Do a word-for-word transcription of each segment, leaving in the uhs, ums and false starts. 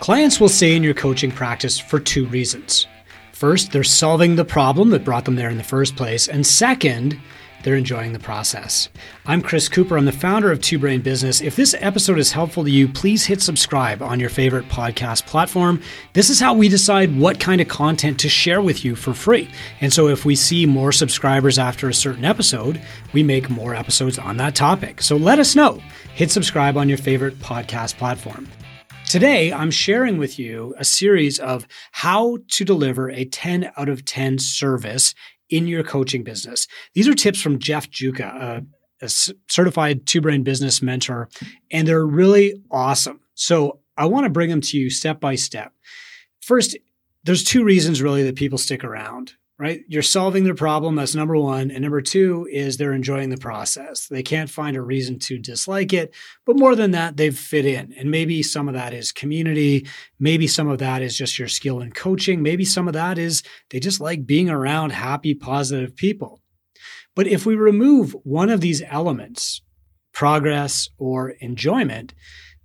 Clients will stay in your coaching practice for two reasons. First, they're solving the problem that brought them there in the first place. And second, they're enjoying the process. I'm Chris Cooper. I'm the founder of Two Brain Business. If this episode is helpful to you, please hit subscribe on your favorite podcast platform. This is how we decide what kind of content to share with you for free. And so if we see more subscribers after a certain episode, we make more episodes on that topic. So let us know. Hit subscribe on your favorite podcast platform. Today, I'm sharing with you a series of how to deliver a ten out of ten service in your coaching business. These are tips from Jeff Juka, a, a certified Two Brain Business mentor, and they're really awesome. So I want to bring them to you step by step. First, there's two reasons really that people stick around, right? You're solving their problem. That's number one. And number two is they're enjoying the process. They can't find a reason to dislike it. But more than that, they've fit in. And maybe some of that is community. Maybe some of that is just your skill in coaching. Maybe some of that is they just like being around happy, positive people. But if we remove one of these elements, progress or enjoyment,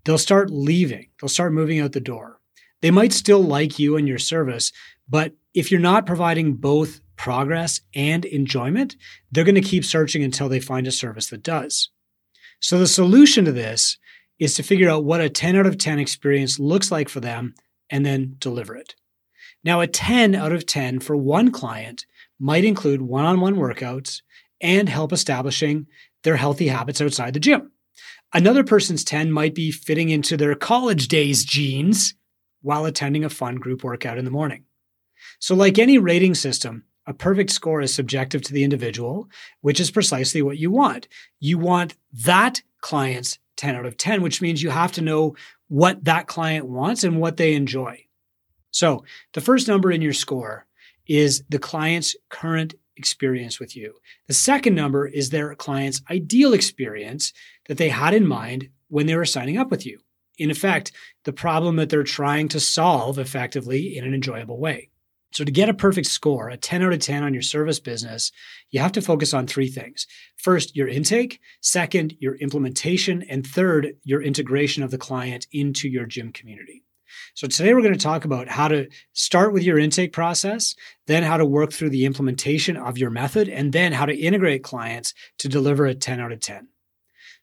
they'll start leaving. They'll start moving out the door. They might still like you and your service, but if you're not providing both progress and enjoyment, they're going to keep searching until they find a service that does. So the solution to this is to figure out what a ten out of ten experience looks like for them and then deliver it. Now, a ten out of ten for one client might include one-on-one workouts and help establishing their healthy habits outside the gym. Another person's ten might be fitting into their college days jeans while attending a fun group workout in the morning. So like any rating system, a perfect score is subjective to the individual, which is precisely what you want. You want that client's ten out of ten, which means you have to know what that client wants and what they enjoy. So the first number in your score is the client's current experience with you. The second number is their client's ideal experience that they had in mind when they were signing up with you. In effect, the problem that they're trying to solve effectively in an enjoyable way. So to get a perfect score, a ten out of ten on your service business, you have to focus on three things. First, your intake. Second, your implementation. And third, your integration of the client into your gym community. So today we're going to talk about how to start with your intake process, then how to work through the implementation of your method, and then how to integrate clients to deliver a ten out of ten.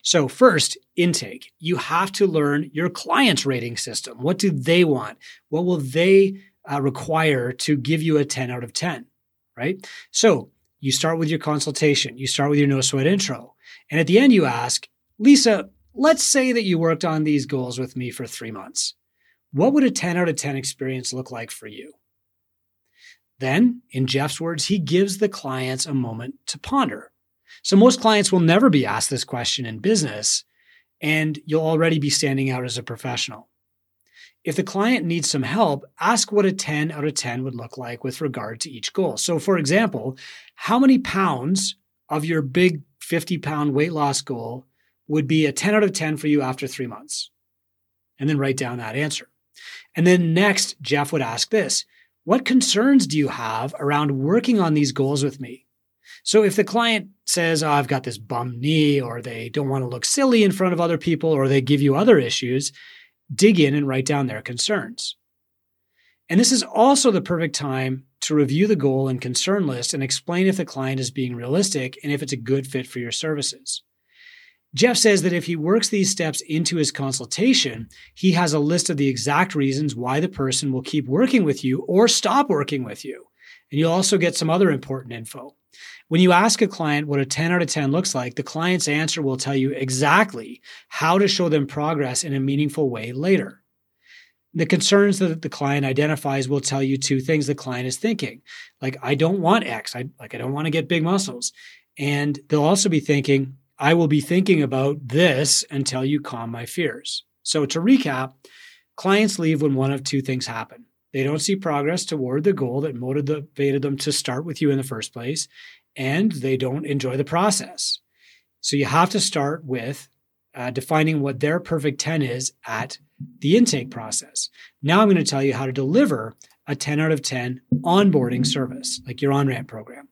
So first, intake. You have to learn your client's rating system. What do they want? What will they Uh, require to give you a ten out of ten, right? So you start with your consultation. You start with your no sweat intro. And at the end, you ask, Lisa, let's say that you worked on these goals with me for three months. What would a ten out of ten experience look like for you? Then, in Jeff's words, he gives the clients a moment to ponder. So most clients will never be asked this question in business, and you'll already be standing out as a professional. If the client needs some help, ask what a ten out of ten would look like with regard to each goal. So for example, how many pounds of your big fifty pound weight loss goal would be a ten out of ten for you after three months? And then write down that answer. And then next, Jeff would ask this, what concerns do you have around working on these goals with me? So if the client says, oh, I've got this bum knee, or they don't want to look silly in front of other people, or they give you other issues, dig in and write down their concerns. And this is also the perfect time to review the goal and concern list and explain if the client is being realistic and if it's a good fit for your services. Jeff says that if he works these steps into his consultation, he has a list of the exact reasons why the person will keep working with you or stop working with you. And you'll also get some other important info. When you ask a client what a ten out of ten looks like, the client's answer will tell you exactly how to show them progress in a meaningful way later. The concerns that the client identifies will tell you two things the client is thinking. Like, I don't want X. I, like, I don't want to get big muscles. And they'll also be thinking, I will be thinking about this until you calm my fears. So to recap, clients leave when one of two things happen. They don't see progress toward the goal that motivated them to start with you in the first place, and they don't enjoy the process. So you have to start with uh, defining what their perfect ten is at the intake process. Now I'm going to tell you how to deliver a ten out of ten onboarding service, like your on-ramp program.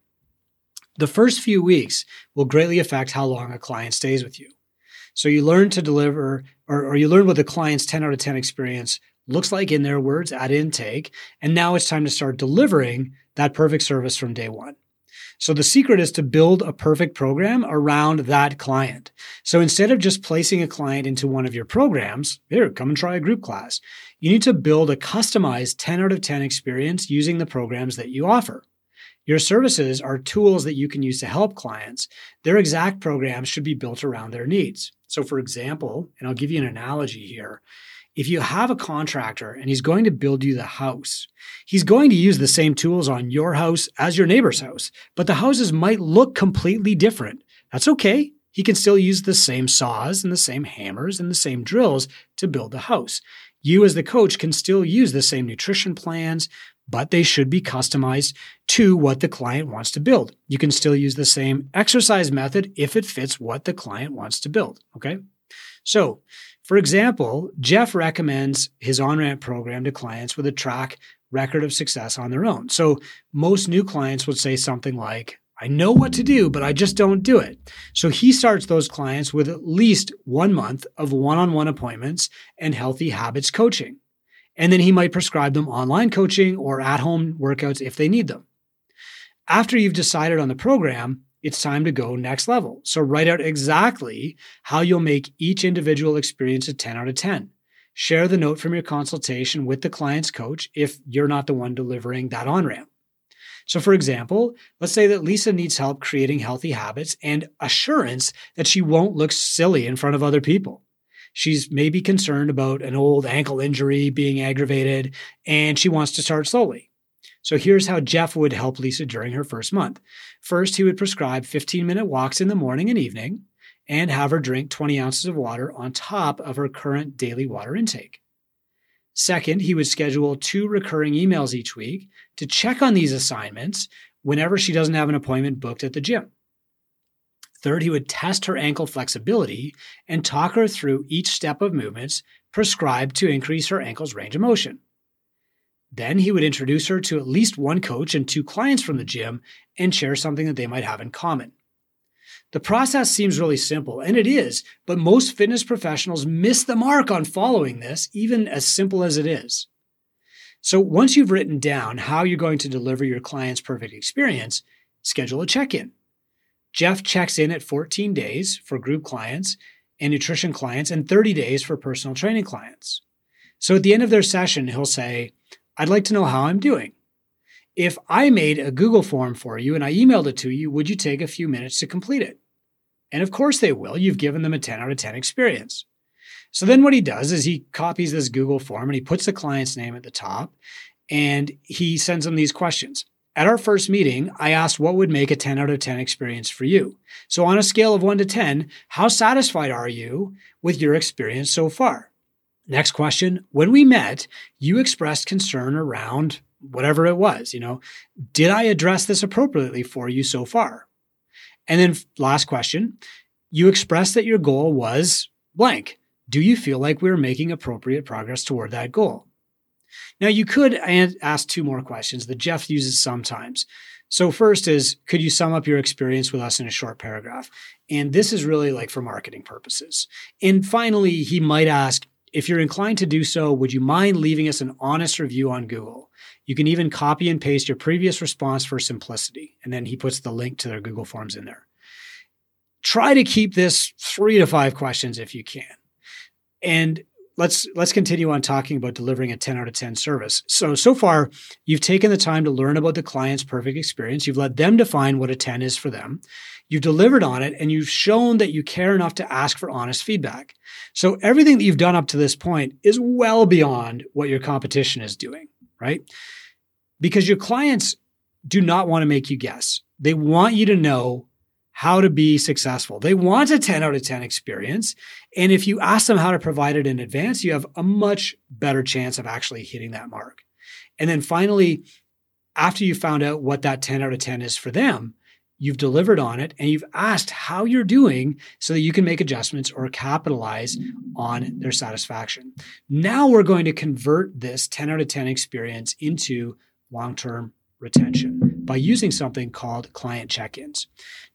The first few weeks will greatly affect how long a client stays with you. So you learn to deliver or, or you learn what the client's ten out of ten experience looks like in their words at intake. And now it's time to start delivering that perfect service from day one. So the secret is to build a perfect program around that client. So instead of just placing a client into one of your programs, here, come and try a group class, you need to build a customized ten out of ten experience using the programs that you offer. Your services are tools that you can use to help clients. Their exact programs should be built around their needs. So for example, and I'll give you an analogy here, if you have a contractor and he's going to build you the house, he's going to use the same tools on your house as your neighbor's house, but the houses might look completely different. That's okay. He can still use the same saws and the same hammers and the same drills to build the house. You as the coach can still use the same nutrition plans, but they should be customized to what the client wants to build. You can still use the same exercise method if it fits what the client wants to build, okay? So, for example, Jeff recommends his on-ramp program to clients with a track record of success on their own. So most new clients would say something like, I know what to do, but I just don't do it. So he starts those clients with at least one month of one-on-one appointments and healthy habits coaching. And then he might prescribe them online coaching or at-home workouts if they need them. After you've decided on the program, it's time to go next level. So write out exactly how you'll make each individual experience a ten out of ten. Share the note from your consultation with the client's coach if you're not the one delivering that on-ramp. So for example, let's say that Lisa needs help creating healthy habits and assurance that she won't look silly in front of other people. She's maybe concerned about an old ankle injury being aggravated, and she wants to start slowly. So here's how Jeff would help Lisa during her first month. First, he would prescribe fifteen-minute walks in the morning and evening and have her drink twenty ounces of water on top of her current daily water intake. Second, he would schedule two recurring emails each week to check on these assignments whenever she doesn't have an appointment booked at the gym. Third, he would test her ankle flexibility and talk her through each step of movements prescribed to increase her ankle's range of motion. Then he would introduce her to at least one coach and two clients from the gym and share something that they might have in common. The process seems really simple, and it is, but most fitness professionals miss the mark on following this, even as simple as it is. So once you've written down how you're going to deliver your client's perfect experience, schedule a check-in. Jeff checks in at fourteen days for group clients and nutrition clients and thirty days for personal training clients. So at the end of their session, he'll say, I'd like to know how I'm doing. If I made a Google form for you and I emailed it to you, would you take a few minutes to complete it? And of course they will. You've given them a ten out of ten experience. So then what he does is he copies this Google form and he puts the client's name at the top and he sends them these questions. At our first meeting, I asked what would make a ten out of ten experience for you. So on a scale of one to ten, how satisfied are you with your experience so far? Next question, when we met, you expressed concern around whatever it was, you know, did I address this appropriately for you so far? And then last question, you expressed that your goal was blank. Do you feel like we're making appropriate progress toward that goal? Now you could ask two more questions that Jeff uses sometimes. So first is, could you sum up your experience with us in a short paragraph? And this is really like for marketing purposes. And finally, he might ask, if you're inclined to do so, would you mind leaving us an honest review on Google? You can even copy and paste your previous response for simplicity. And then he puts the link to their Google Forms in there. Try to keep this three to five questions if you can. And let's let's continue on talking about delivering a ten out of ten service. So, so far, you've taken the time to learn about the client's perfect experience. You've let them define what a ten is for them. You've delivered on it, and you've shown that you care enough to ask for honest feedback. So everything that you've done up to this point is well beyond what your competition is doing, right? Because your clients do not want to make you guess. They want you to know how to be successful. They want a ten out of ten experience. And if you ask them how to provide it in advance, you have a much better chance of actually hitting that mark. And then finally, after you found out what that ten out of ten is for them, you've delivered on it and you've asked how you're doing so that you can make adjustments or capitalize on their satisfaction. Now we're going to convert this ten out of ten experience into long-term retention by using something called client check-ins.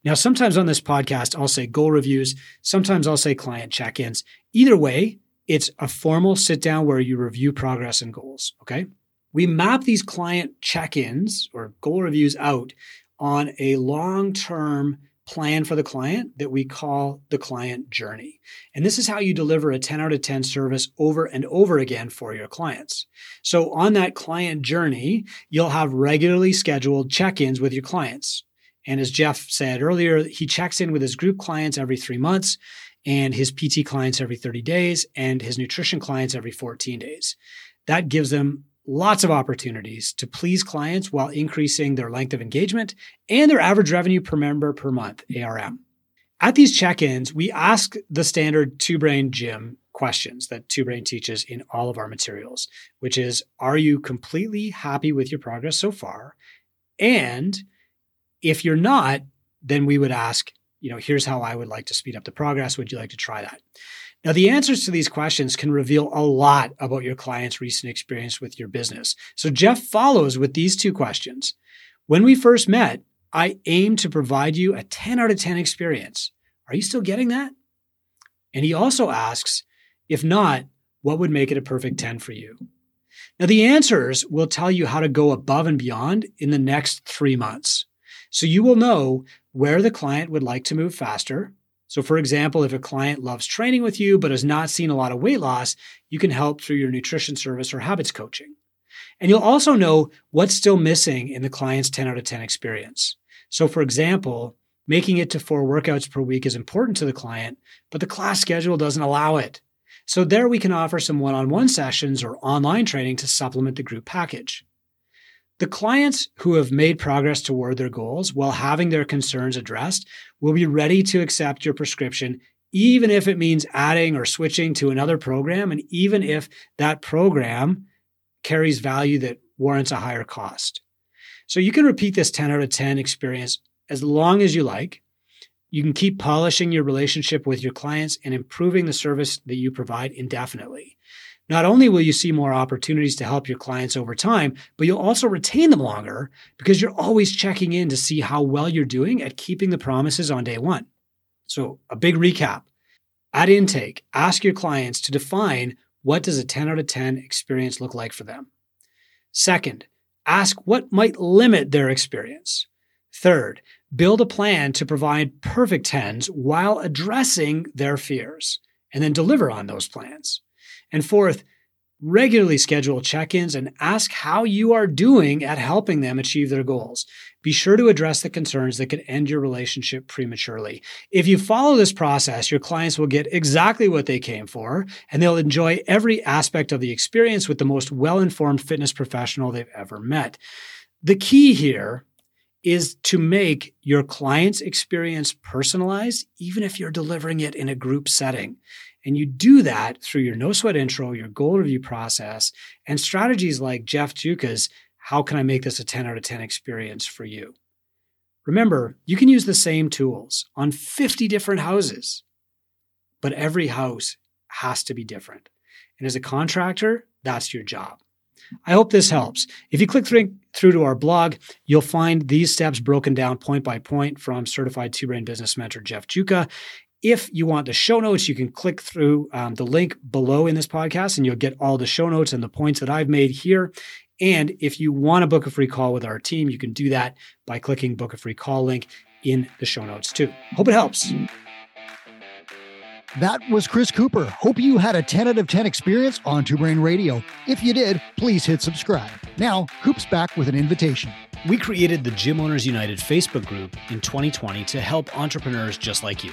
Now, sometimes on this podcast, I'll say goal reviews. Sometimes I'll say client check-ins. Either way, It's a formal sit down where you review progress and goals. Okay. We map these client check-ins or goal reviews out on a long-term plan for the client that we call the client journey. And this is how you deliver a ten out of ten service over and over again for your clients. So on that client journey, you'll have regularly scheduled check-ins with your clients. And as Jeff said earlier, he checks in with his group clients every three months and his P T clients every thirty days and his nutrition clients every fourteen days. That gives them lots of opportunities to please clients while increasing their length of engagement and their average revenue per member per month, A R M. At these check-ins, we ask the standard Two Brain Gym questions that Two Brain teaches in all of our materials, which is, are you completely happy with your progress so far? And if you're not, then we would ask, you know, here's how I would like to speed up the progress. Would you like to try that? Now, the answers to these questions can reveal a lot about your client's recent experience with your business. So Jeff follows with these two questions. When we first met, I aimed to provide you a ten out of ten experience. Are you still getting that? And he also asks, if not, what would make it a perfect ten for you? Now, the answers will tell you how to go above and beyond in the next three months. So you will know where the client would like to move faster. So for example, if a client loves training with you but has not seen a lot of weight loss, you can help through your nutrition service or habits coaching. And you'll also know what's still missing in the client's ten out of ten experience. So for example, making it to four workouts per week is important to the client, but the class schedule doesn't allow it. So there we can offer some one-on-one sessions or online training to supplement the group package. The clients who have made progress toward their goals while having their concerns addressed will be ready to accept your prescription, even if it means adding or switching to another program, and even if that program carries value that warrants a higher cost. So you can repeat this ten out of ten experience as long as you like. You can keep polishing your relationship with your clients and improving the service that you provide indefinitely. Not only will you see more opportunities to help your clients over time, but you'll also retain them longer because you're always checking in to see how well you're doing at keeping the promises on day one. So a big recap. At intake, ask your clients to define what does a ten out of ten experience look like for them. Second, ask what might limit their experience. Third, build a plan to provide perfect tens while addressing their fears, and then deliver on those plans. And fourth, regularly schedule check-ins and ask how you are doing at helping them achieve their goals. Be sure to address the concerns that could end your relationship prematurely. If you follow this process, your clients will get exactly what they came for, and they'll enjoy every aspect of the experience with the most well-informed fitness professional they've ever met. The key here is to make your client's experience personalized, even if you're delivering it in a group setting. And you do that through your no sweat intro, your goal review process, and strategies like Jeff Juka's, how can I make this a ten out of ten experience for you? Remember, you can use the same tools on fifty different houses, but every house has to be different. And as a contractor, that's your job. I hope this helps. If you click through to our blog, you'll find these steps broken down point by point from certified Two Brain Business mentor Jeff Juka. If you want the show notes, you can click through um, the link below in this podcast and you'll get all the show notes and the points that I've made here. And if you want to book a free call with our team, you can do that by clicking book a free call link in the show notes too. Hope it helps. That was Chris Cooper. Hope you had a ten out of ten experience on Two Brain Radio. If you did, please hit subscribe. Now, Coop's back with an invitation. We created the Gym Owners United Facebook group in twenty twenty to help entrepreneurs just like you.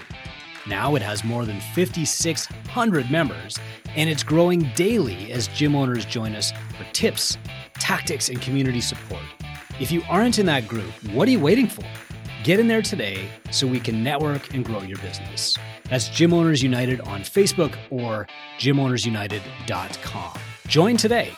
Now it has more than five thousand six hundred members, and it's growing daily as gym owners join us for tips, tactics, and community support. If you aren't in that group, what are you waiting for? Get in there today so we can network and grow your business. That's Gym Owners United on Facebook or gym owners united dot com. Join today.